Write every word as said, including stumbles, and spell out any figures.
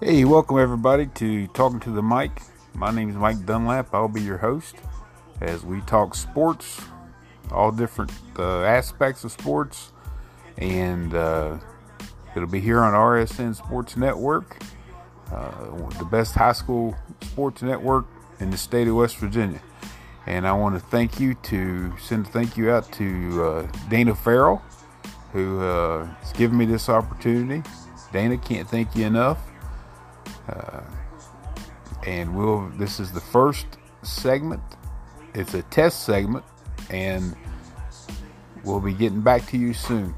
Hey, welcome everybody to Talking to the Mic. My name is Mike Dunlap. I'll be your host as we talk sports, all different uh, aspects of sports, and uh, it'll be here on R S N Sports Network, uh, the best high school sports network in the state of West Virginia. And I want to thank you to send a thank you out to uh, Dana Farrell, who uh, has given me this opportunity. Dana, can't thank you enough. Uh, and we'll, this is the first segment. It's a test segment, and we'll be getting back to you soon.